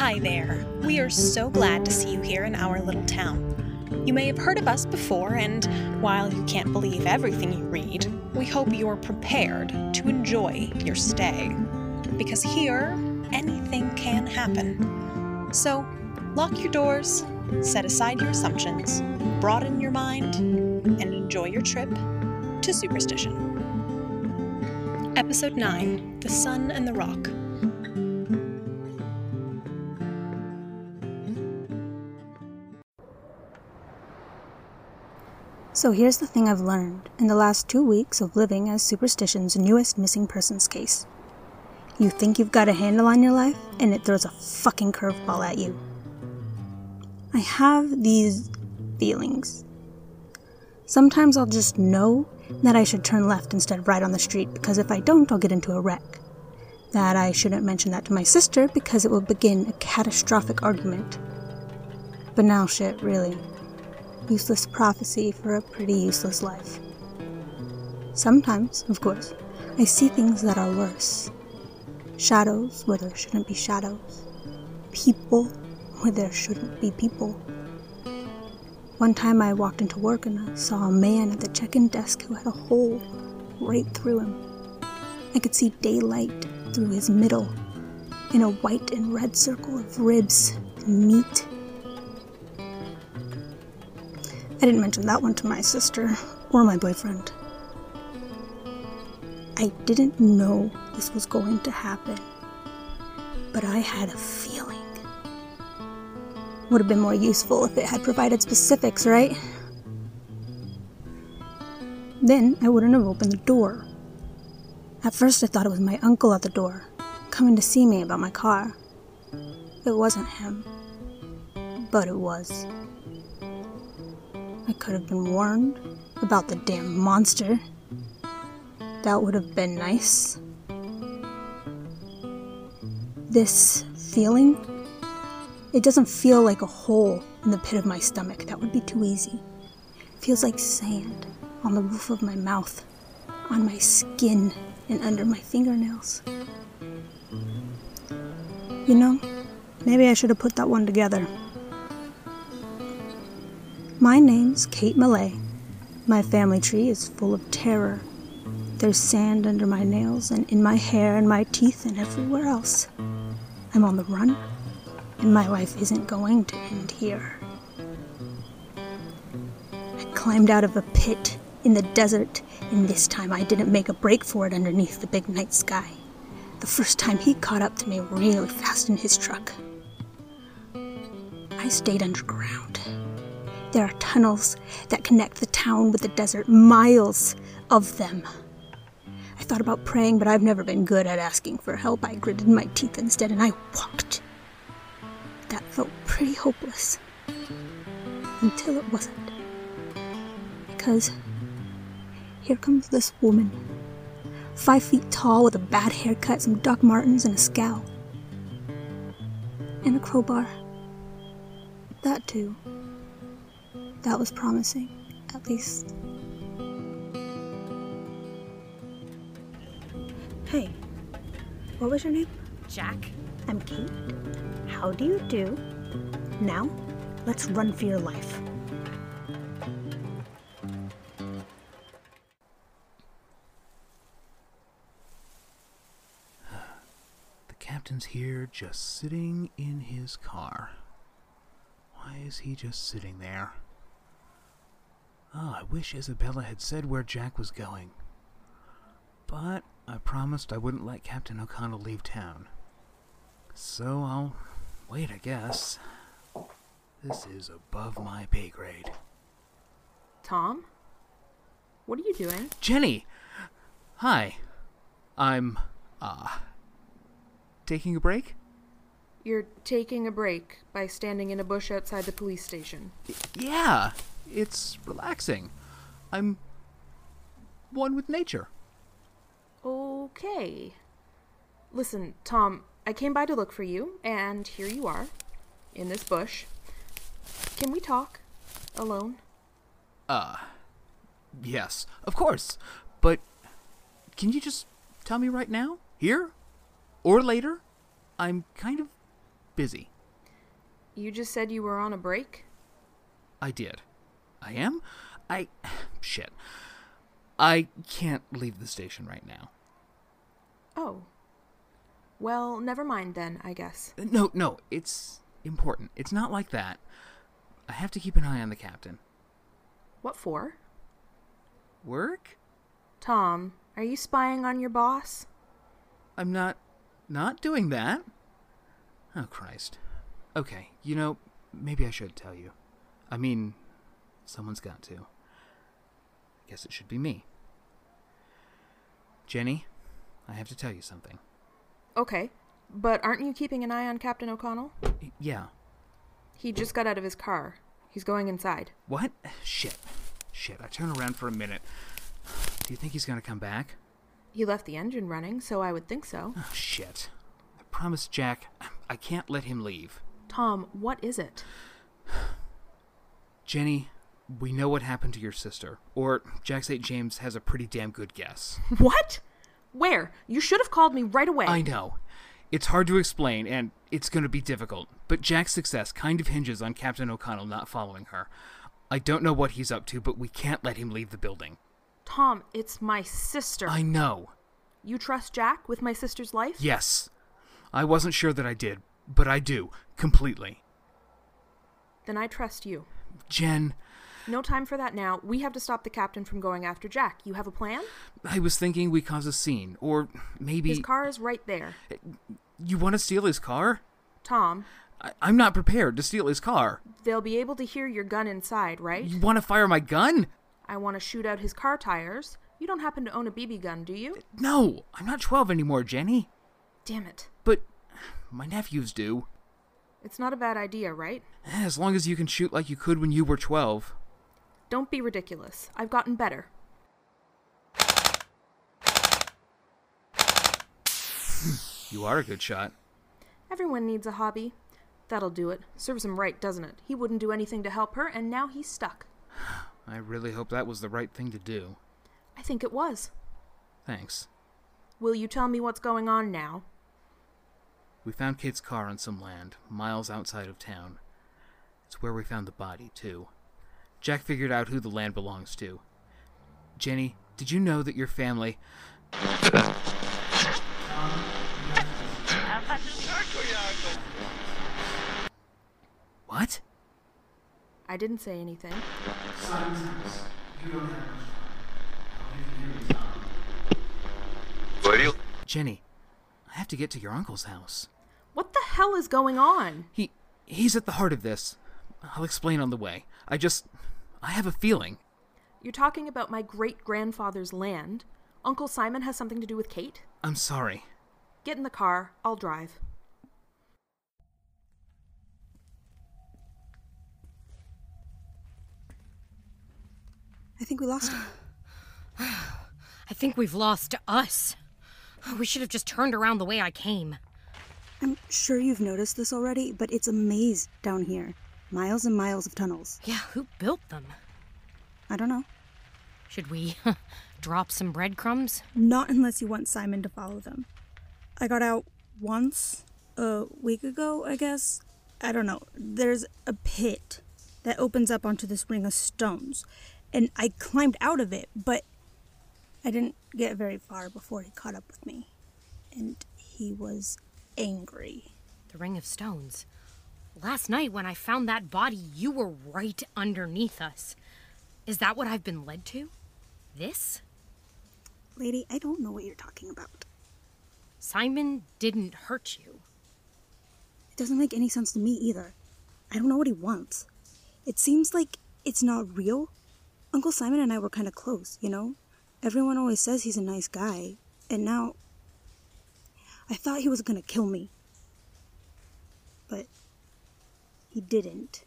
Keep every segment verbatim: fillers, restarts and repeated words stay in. Hi there. We are so glad to see you here in our little town. You may have heard of us before, and while you can't believe everything you read, we hope you're prepared to enjoy your stay. Because here, anything can happen. So, lock your doors, set aside your assumptions, broaden your mind, and enjoy your trip to Superstition. Episode nine, The Sun and the Rock. So here's the thing I've learned in the last two weeks of living as Superstition's newest missing persons case. You think you've got a handle on your life, and it throws a fucking curveball at you. I have these feelings. Sometimes I'll just know that I should turn left instead of right on the street, because if I don't, I'll get into a wreck. That I shouldn't mention that to my sister, because it will begin a catastrophic argument. Banal shit, really. Useless prophecy for a pretty useless life. Sometimes, of course, I see things that are worse. Shadows where there shouldn't be shadows. People where there shouldn't be people. One time I walked into work and I saw a man at the check-in desk who had a hole right through him. I could see daylight through his middle in a white and red circle of ribs and meat. I didn't mention that one to my sister, or my boyfriend. I didn't know this was going to happen, but I had a feeling. Would have been more useful if it had provided specifics, right? Then I wouldn't have opened the door. At first I thought it was my uncle at the door, coming to see me about my car. It wasn't him, but it was. I could have been warned about the damn monster. That would have been nice. This feeling, it doesn't feel like a hole in the pit of my stomach. That would be too easy. It feels like sand on the roof of my mouth, on my skin, and under my fingernails. You know, maybe I should have put that one together. My name's Kate Millay. My family tree is full of terror. There's sand under my nails and in my hair and my teeth and everywhere else. I'm on the run, and my life isn't going to end here. I climbed out of a pit in the desert, and this time I didn't make a break for it underneath the big night sky. The first time he caught up to me really fast in his truck. I stayed underground. There are tunnels that connect the town with the desert, miles of them. I thought about praying, but I've never been good at asking for help. I gritted my teeth instead, and I walked. That felt pretty hopeless. Until it wasn't. Because here comes this woman. Five feet tall with a bad haircut, some Doc Martens, and a scowl. And a crowbar. That too. That was promising, at least. Hey, what was your name? Jack. I'm Kate. How do you do? Now, let's run for your life. The captain's here, just sitting in his car. Why is he just sitting there? Oh, I wish Isabella had said where Jack was going. But I promised I wouldn't let Captain O'Connell leave town. So I'll wait, I guess. This is above my pay grade. Tom? What are you doing? Jenny! Hi. I'm, uh, taking a break? You're taking a break by standing in a bush outside the police station. Y- yeah! It's relaxing. I'm one with nature. Okay. Listen, Tom, I came by to look for you, and here you are, in this bush. Can we talk? Alone? Uh, yes, of course. But can you just tell me right now? Here? Or later? I'm kind of busy. You just said you were on a break? I did. I am? I... Shit. I can't leave the station right now. Oh. Well, never mind then, I guess. No, no, it's important. It's not like that. I have to keep an eye on the captain. What for? Work? Tom, are you spying on your boss? I'm not... not doing that. Oh, Christ. Okay, you know, maybe I should tell you. I mean, someone's got to. I guess it should be me. Jenny, I have to tell you something. Okay, but aren't you keeping an eye on Captain O'Connell? Yeah. He just got out of his car. He's going inside. What? Shit. Shit, I turn around for a minute. Do you think he's gonna come back? He left the engine running, so I would think so. Oh, shit. I promised Jack I can't let him leave. Tom, what is it? Jenny, we know what happened to your sister. Or Jack Saint James has a pretty damn good guess. What? Where? You should have called me right away. I know. It's hard to explain, and it's going to be difficult. But Jack's success kind of hinges on Captain O'Connell not following her. I don't know what he's up to, but we can't let him leave the building. Tom, it's my sister. I know. You trust Jack with my sister's life? Yes. I wasn't sure that I did, but I do. Completely. Then I trust you. Jen. No time for that now. We have to stop the captain from going after Jack. You have a plan? I was thinking we cause a scene, or maybe... His car is right there. You want to steal his car? Tom. I I'm not prepared to steal his car. They'll be able to hear your gun inside, right? You want to fire my gun? I want to shoot out his car tires. You don't happen to own a B B gun, do you? No, I'm not twelve anymore, Jenny. Damn it. But my nephews do. It's not a bad idea, right? As long as you can shoot like you could when you were twelve. Don't be ridiculous. I've gotten better. You are a good shot. Everyone needs a hobby. That'll do it. Serves him right, doesn't it? He wouldn't do anything to help her, and now he's stuck. I really hope that was the right thing to do. I think it was. Thanks. Will you tell me what's going on now? We found Kate's car on some land, miles outside of town. It's where we found the body, too. Jack figured out who the land belongs to. Jenny, did you know that your family... What? I didn't say anything. Jenny, I have to get to your uncle's house. What the hell is going on? He, he's at the heart of this. I'll explain on the way. I just... I have a feeling. You're talking about my great-grandfather's land. Uncle Simon has something to do with Kate? I'm sorry. Get in the car. I'll drive. I think we lost him. I think we've lost us. We should have just turned around the way I came. I'm sure you've noticed this already, but it's a maze down here. Miles and miles of tunnels. Yeah, who built them? I don't know. Should we drop some breadcrumbs? Not unless you want Simon to follow them. I got out once, a week ago, I guess. I don't know. There's a pit that opens up onto this ring of stones, and I climbed out of it, but I didn't get very far before he caught up with me, and he was angry. The ring of stones. Last night when I found that body, you were right underneath us. Is that what I've been led to? This? Lady, I don't know what you're talking about. Simon didn't hurt you. It doesn't make any sense to me either. I don't know what he wants. It seems like it's not real. Uncle Simon and I were kind of close, you know? Everyone always says he's a nice guy, and now... I thought he was gonna kill me. But... he didn't.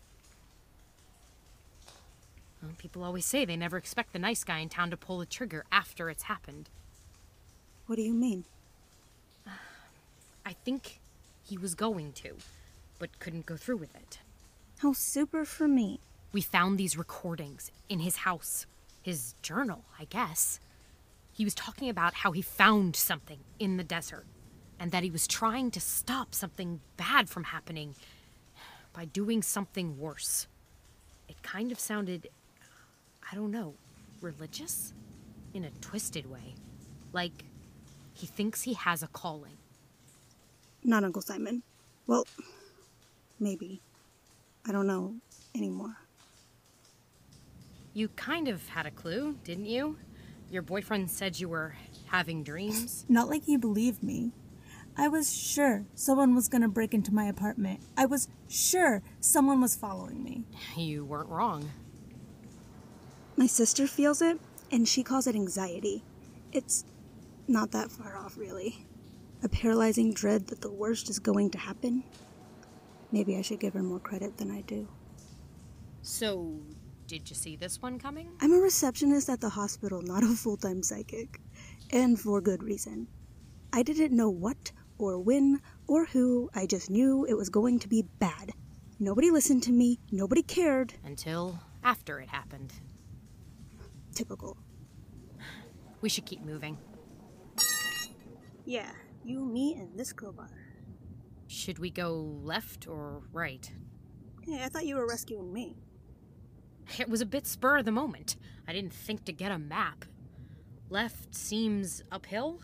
Well, people always say they never expect the nice guy in town to pull the trigger after it's happened. What do you mean? Uh, I think he was going to, but couldn't go through with it. How super for me. We found these recordings in his house. His journal, I guess. He was talking about how he found something in the desert. and that he was trying to stop something bad from happening by doing something worse. It kind of sounded, I don't know, religious? In a twisted way. Like, he thinks he has a calling. Not Uncle Simon. Well, maybe. I don't know anymore. You kind of had a clue, didn't you? Your boyfriend said you were having dreams. Not like he believed me. I was sure someone was gonna break into my apartment. I was sure someone was following me. You weren't wrong. My sister feels it, and she calls it anxiety. It's not that far off, really. A paralyzing dread that the worst is going to happen. Maybe I should give her more credit than I do. So, did you see this one coming? I'm a receptionist at the hospital, not a full-time psychic. And for good reason. I didn't know what, or when, or who. I just knew it was going to be bad. Nobody listened to me. Nobody cared. Until after it happened. Typical. We should keep moving. Yeah. You, me, and this crowbar. Should we go left or right? Hey, I thought you were rescuing me. It was a bit spur of the moment. I didn't think to get a map. Left seems uphill.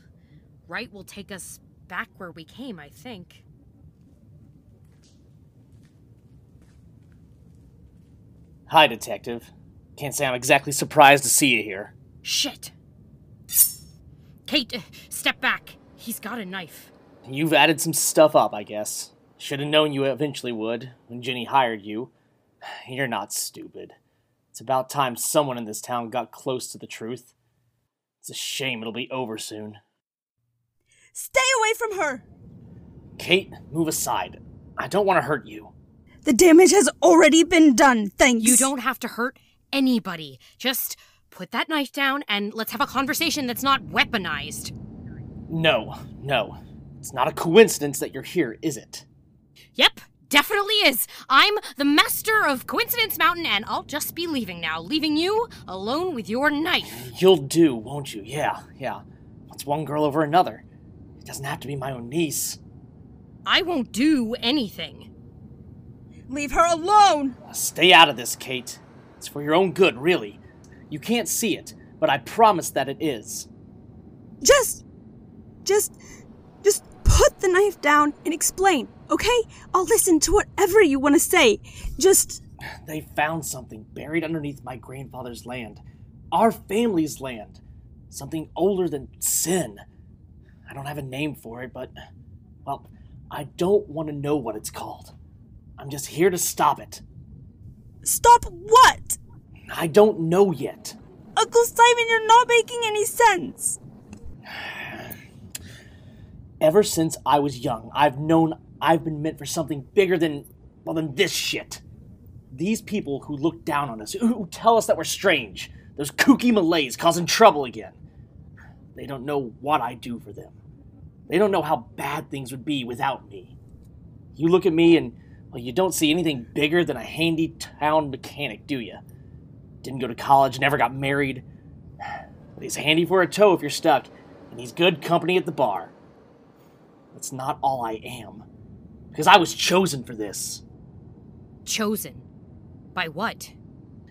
Right will take us back where we came, I think. Hi, Detective. Can't say I'm exactly surprised to see you here. Shit! Kate, uh, step back. He's got a knife. You've added some stuff up, I guess. Should have known you eventually would, when Jenny hired you. You're not stupid. It's about time someone in this town got close to the truth. It's a shame it'll be over soon. Stay away from her! Kate, move aside. I don't want to hurt you. The damage has already been done, thanks. You don't have to hurt anybody. Just put that knife down and let's have a conversation that's not weaponized. No, no. It's not a coincidence that you're here, is it? Yep, definitely is. I'm the master of Coincidence Mountain, and I'll just be leaving now, leaving you alone with your knife. You'll do, won't you? Yeah, yeah. What's one girl over another? It doesn't have to be my own niece. I won't do anything. Leave her alone! Stay out of this, Kate. It's for your own good, really. You can't see it, but I promise that it is. Just... Just, just put the knife down and explain, okay? I'll listen to whatever you want to say. Just... They found something buried underneath my grandfather's land. Our family's land. Something older than sin. I don't have a name for it, but... Well, I don't want to know what it's called. I'm just here to stop it. Stop what? I don't know yet. Uncle Simon, you're not making any sense. Ever since I was young, I've known I've been meant for something bigger than, well, than this shit. These people who look down on us, who tell us that we're strange, those kooky Malays causing trouble again. They don't know what I do for them. They don't know how bad things would be without me. You look at me and, well, you don't see anything bigger than a handy town mechanic, do you? Didn't go to college, never got married. But he's handy for a tow if you're stuck, and he's good company at the bar. That's not all I am. Because I was chosen for this. Chosen? By what?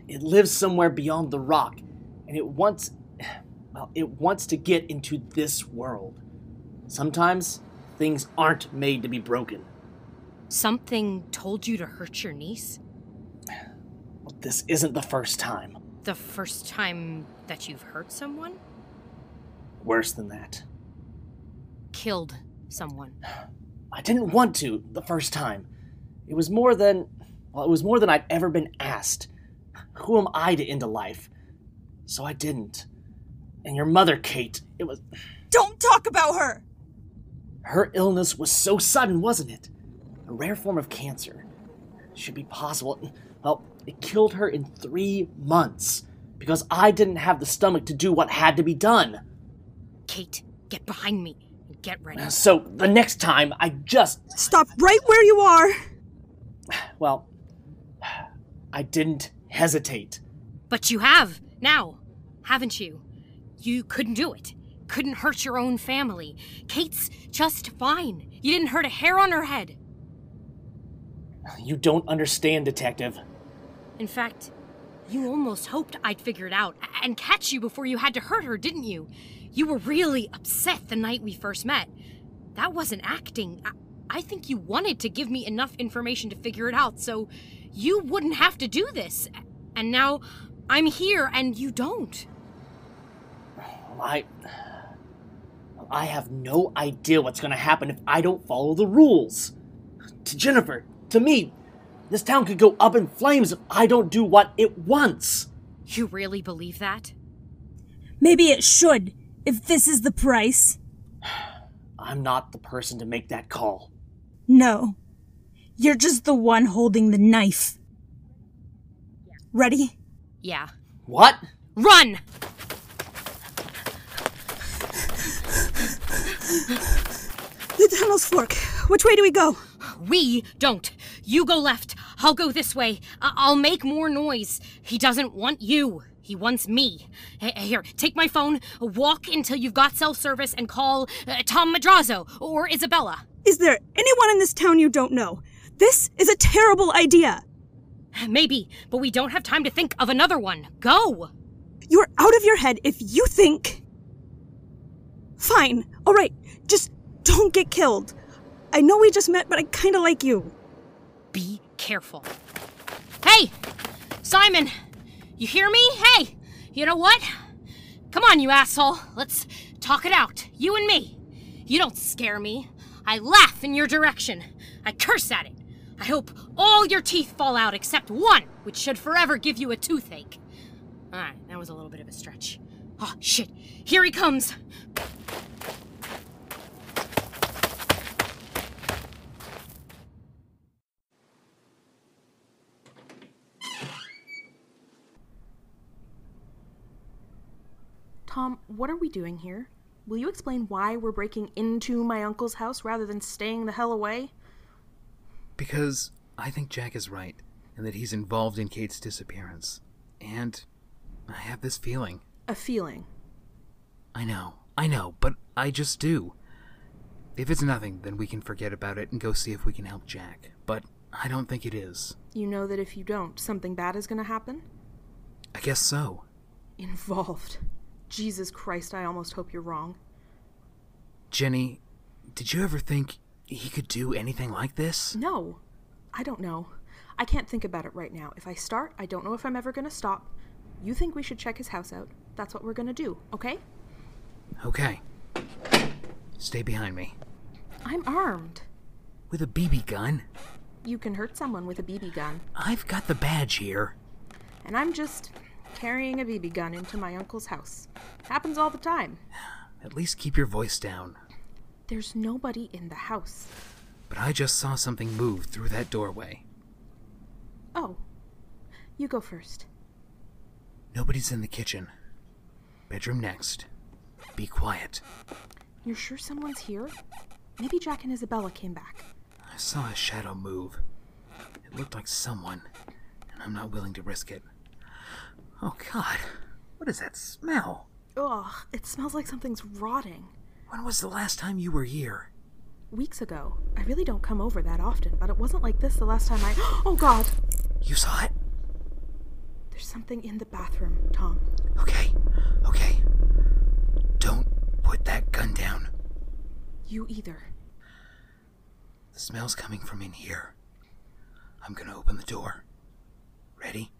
It lives somewhere beyond the rock, and it wants... Well, it wants to get into this world. Sometimes, things aren't made to be broken. Something told you to hurt your niece? Well, this isn't the first time. The first time that you've hurt someone? Worse than that. Killed someone. I didn't want to the first time. It was more than, well, it was more than I'd ever been asked. Who am I to end a life? So I didn't. And your mother, Kate, it was... Don't talk about her! Her illness was so sudden, wasn't it? A rare form of cancer. It should be possible. Well, it killed her in three months because I didn't have the stomach to do what had to be done. Kate, get behind me. Get ready. So, the next time, I just... Stop right where you are! Well, I didn't hesitate. But you have, now, haven't you? You couldn't do it. couldn't hurt your own family. Kate's just fine. You didn't hurt a hair on her head. You don't understand, Detective. In fact, you almost hoped I'd figure it out and catch you before you had to hurt her, didn't you? You were really upset the night we first met. That wasn't acting. I, I think you wanted to give me enough information to figure it out, so you wouldn't have to do this. And now I'm here and you don't. I... I have no idea what's going to happen if I don't follow the rules. To Jennifer, to me, this town could go up in flames if I don't do what it wants. You really believe that? Maybe it should, if this is the price. I'm not the person to make that call. No. You're just the one holding the knife. Ready? Yeah. What? Run! The tunnel's fork. Which way do we go? We don't. You go left. I'll go this way. I- I'll make more noise. He doesn't want you. He wants me. H- here, take my phone, walk until you've got cell service, and call uh, Tom Madrazo or Isabella. Is there anyone in this town you don't know? This is a terrible idea. Maybe, but we don't have time to think of another one. Go! You're out of your head if you think... Fine. All right. Just don't get killed. I know we just met, but I kind of like you. Be careful. Hey! Simon! You hear me? Hey! You know what? Come on, you asshole. Let's talk it out. You and me. You don't scare me. I laugh in your direction. I curse at it. I hope all your teeth fall out except one, which should forever give you a toothache. All right, that was a little bit of a stretch. Oh, shit. Here he comes. Tom, what are we doing here? Will you explain why we're breaking into my uncle's house rather than staying the hell away? Because I think Jack is right, and that he's involved in Kate's disappearance. And I have this feeling. A feeling. I know, I know, but I just do. If it's nothing, then we can forget about it and go see if we can help Jack. But I don't think it is. You know that if you don't, something bad is going to happen? I guess so. Involved. Jesus Christ, I almost hope you're wrong. Jenny, did you ever think he could do anything like this? No. I don't know. I can't think about it right now. If I start, I don't know if I'm ever going to stop. You think we should check his house out. That's what we're going to do, okay? Okay. Stay behind me. I'm armed. With a B B gun? You can hurt someone with a B B gun. I've got the badge here. And I'm just carrying a B B gun into my uncle's house. Happens all the time. At least keep your voice down. There's nobody in the house. But I just saw something move through that doorway. Oh. You go first. Nobody's in the kitchen. Bedroom next. Be quiet. You're sure someone's here? Maybe Jack and Isabella came back. I saw a shadow move. It looked like someone, and I'm not willing to risk it. Oh, God. What is that smell? Ugh, it smells like something's rotting. When was the last time you were here? Weeks ago. I really don't come over that often, but it wasn't like this the last time I... Oh, God! You saw it? There's something in the bathroom, Tom. Okay, okay. Don't put that gun down. You either. The smell's coming from in here. I'm gonna open the door. Ready?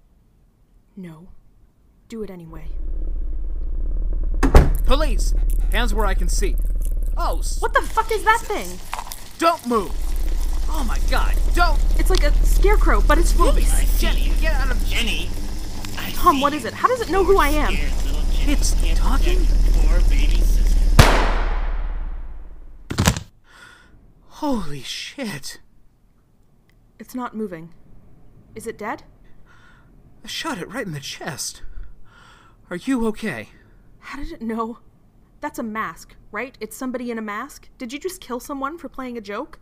No. Do it anyway. Police! Hands where I can see. Oh, what the fuck is that thing? Don't move! Oh my God, don't! It's like a scarecrow, but it's moving. Jenny, get out of Jenny! Tom, what is it? How does it know who I am? It's talking? Holy shit. It's not moving. Is it dead? I shot it right in the chest. Are you okay? How did it know? That's a mask, right? It's somebody in a mask? Did you just kill someone for playing a joke?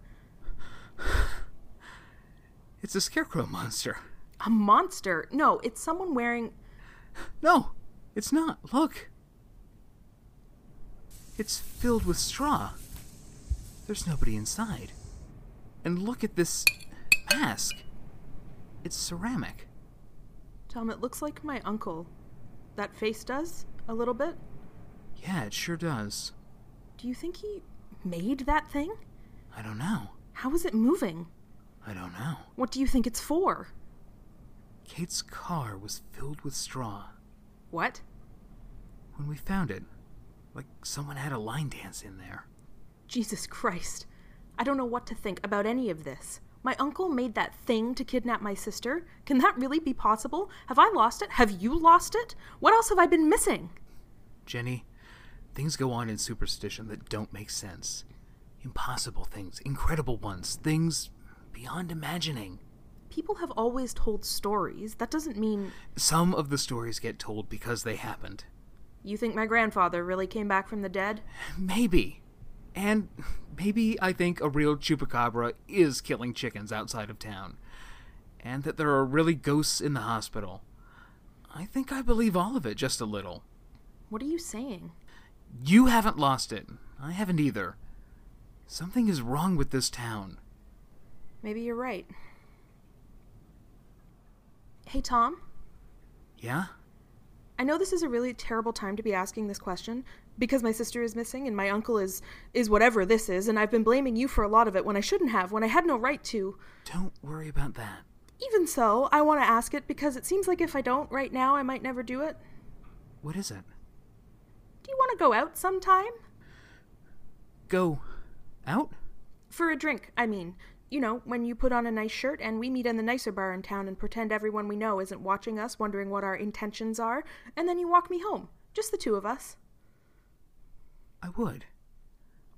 It's a scarecrow monster. A monster? No, it's someone wearing... No, it's not. Look. It's filled with straw. There's nobody inside. And look at this mask. It's ceramic. Tom, it looks like my uncle. That face does, a little bit? Yeah, it sure does. Do you think he made that thing? I don't know. How is it moving? I don't know. What do you think it's for? Kate's car was filled with straw. What? When we found it, like someone had a line dance in there. Jesus Christ. I don't know what to think about any of this. My uncle made that thing to kidnap my sister. Can that really be possible? Have I lost it? Have you lost it? What else have I been missing? Jenny, things go on in Superstition that don't make sense. Impossible things, incredible ones, things beyond imagining. People have always told stories. That doesn't mean... Some of the stories get told because they happened. You think my grandfather really came back from the dead? Maybe. And maybe I think a real chupacabra is killing chickens outside of town. And that there are really ghosts in the hospital. I think I believe all of it just a little. What are you saying? You haven't lost it. I haven't either. Something is wrong with this town. Maybe you're right. Hey, Tom? Yeah? I know this is a really terrible time to be asking this question, because my sister is missing, and my uncle is, is whatever this is, and I've been blaming you for a lot of it when I shouldn't have, when I had no right to. Don't worry about that. Even so, I want to ask it, because it seems like if I don't right now, I might never do it. What is it? Do you want to go out sometime? Go out? For a drink, I mean. You know, when you put on a nice shirt and we meet in the nicer bar in town and pretend everyone we know isn't watching us, wondering what our intentions are, and then you walk me home. Just the two of us. I would.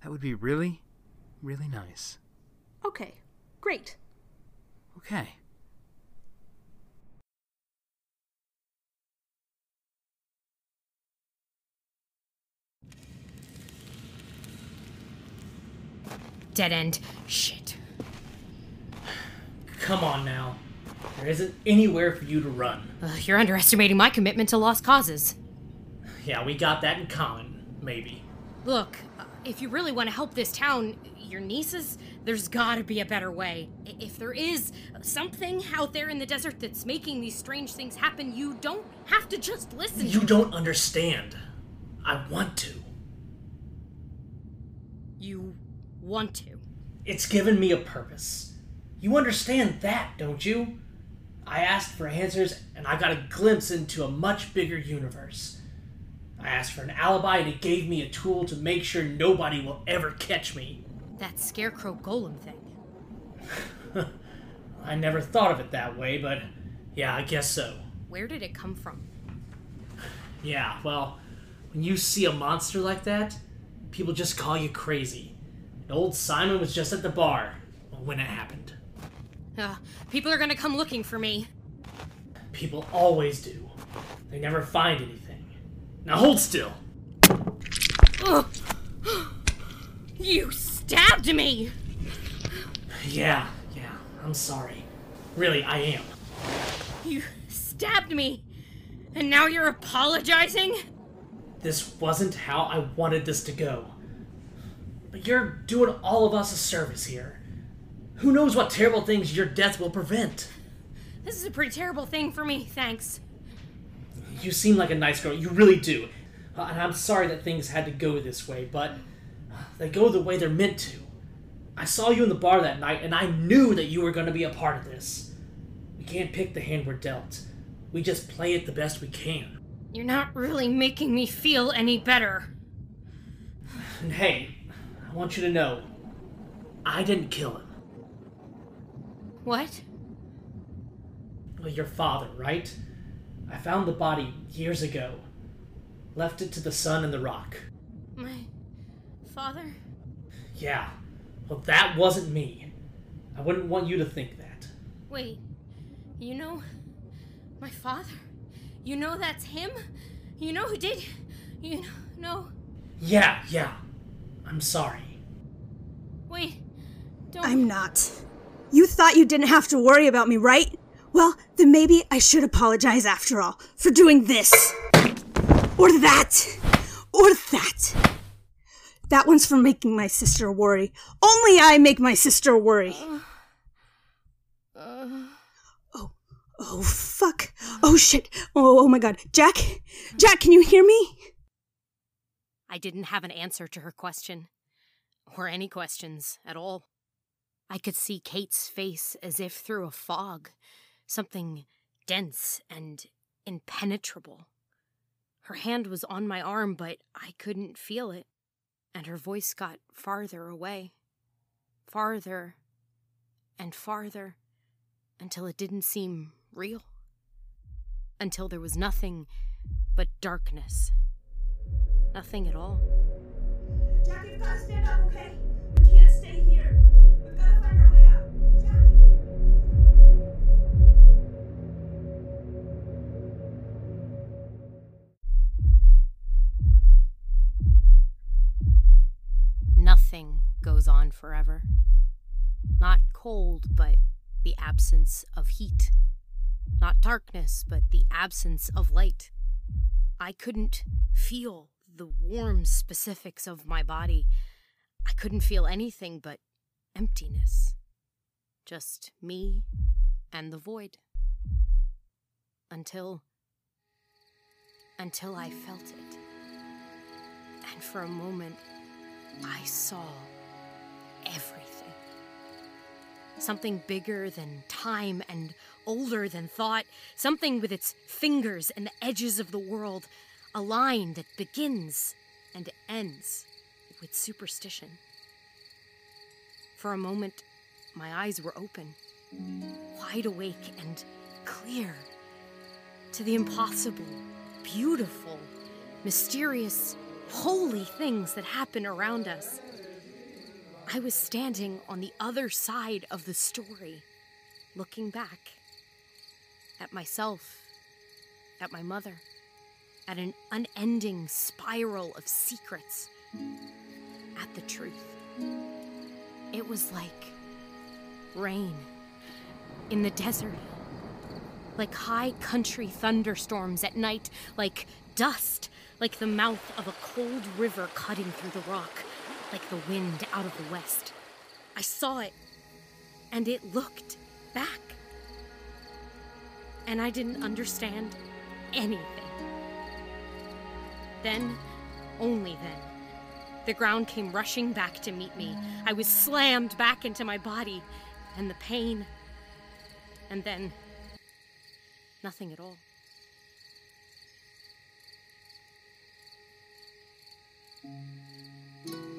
That would be really, really nice. Okay. Great. Okay. Dead end. Shit. Come on now. There isn't anywhere for you to run. Ugh, you're underestimating my commitment to lost causes. Yeah, we got that in common, maybe. Look, if you really want to help this town, your nieces, there's gotta be a better way. If there is something out there in the desert that's making these strange things happen, you don't have to just listen. You don't understand. I want to. You want to? It's given me a purpose. You understand that, don't you? I asked for answers, and I got a glimpse into a much bigger universe. I asked for an alibi, and it gave me a tool to make sure nobody will ever catch me. That scarecrow golem thing. I never thought of it that way, but yeah, I guess so. Where did it come from? Yeah, well, when you see a monster like that, people just call you crazy. And old Simon was just at the bar when it happened. Uh, people are gonna come looking for me. People always do. They never find anything. Now hold still. Ugh. You stabbed me! Yeah, yeah, I'm sorry. Really, I am. You stabbed me, and now you're apologizing? This wasn't how I wanted this to go. But you're doing all of us a service here. Who knows what terrible things your death will prevent? This is a pretty terrible thing for me, thanks. You seem like a nice girl, you really do. Uh, and I'm sorry that things had to go this way, but they go the way they're meant to. I saw you in the bar that night, and I knew that you were going to be a part of this. We can't pick the hand we're dealt. We just play it the best we can. You're not really making me feel any better. And hey, I want you to know, I didn't kill him. What? Well, your father, right? I found the body years ago. Left it to the sun and the rock. My father? Yeah. Well, that wasn't me. I wouldn't want you to think that. Wait. You know my father? You know that's him? You know who did? You know? Yeah, yeah. I'm sorry. Wait. Don't... I'm not... You thought you didn't have to worry about me, right? Well, then maybe I should apologize after all for doing this. Or that. Or that. That one's for making my sister worry. Only I make my sister worry. Uh, uh, oh, oh, fuck. Oh, shit. Oh, oh, my God. Jack? Jack, can you hear me? I didn't have an answer to her question. Or any questions at all. I could see Kate's face as if through a fog. Something dense and impenetrable. Her hand was on my arm, but I couldn't feel it. And her voice got farther away, farther and farther, until it didn't seem real, until there was nothing but darkness, nothing at all. Jack, you've got to stand up, okay? We can't stay here. We've got to find our way out. Nothing goes on forever. Not cold, but the absence of heat. Not darkness, but the absence of light. I couldn't feel the warm specifics of my body. I couldn't feel anything but emptiness. Just me and the void. Until... Until I felt it. And for a moment... I saw everything. Something bigger than time and older than thought. Something with its fingers and the edges of the world. A line that begins and ends with superstition. For a moment, my eyes were open, wide awake and clear to the impossible, beautiful, mysterious, holy things that happen around us. I was standing on the other side of the story, looking back at myself, at my mother, at an unending spiral of secrets, at the truth. It was like rain in the desert, like high country thunderstorms at night, like dust, like the mouth of a cold river cutting through the rock, like the wind out of the west. I saw it, and it looked back. And I didn't understand anything. Then, only then, the ground came rushing back to meet me. I was slammed back into my body, and the pain, and then nothing at all. Thank you.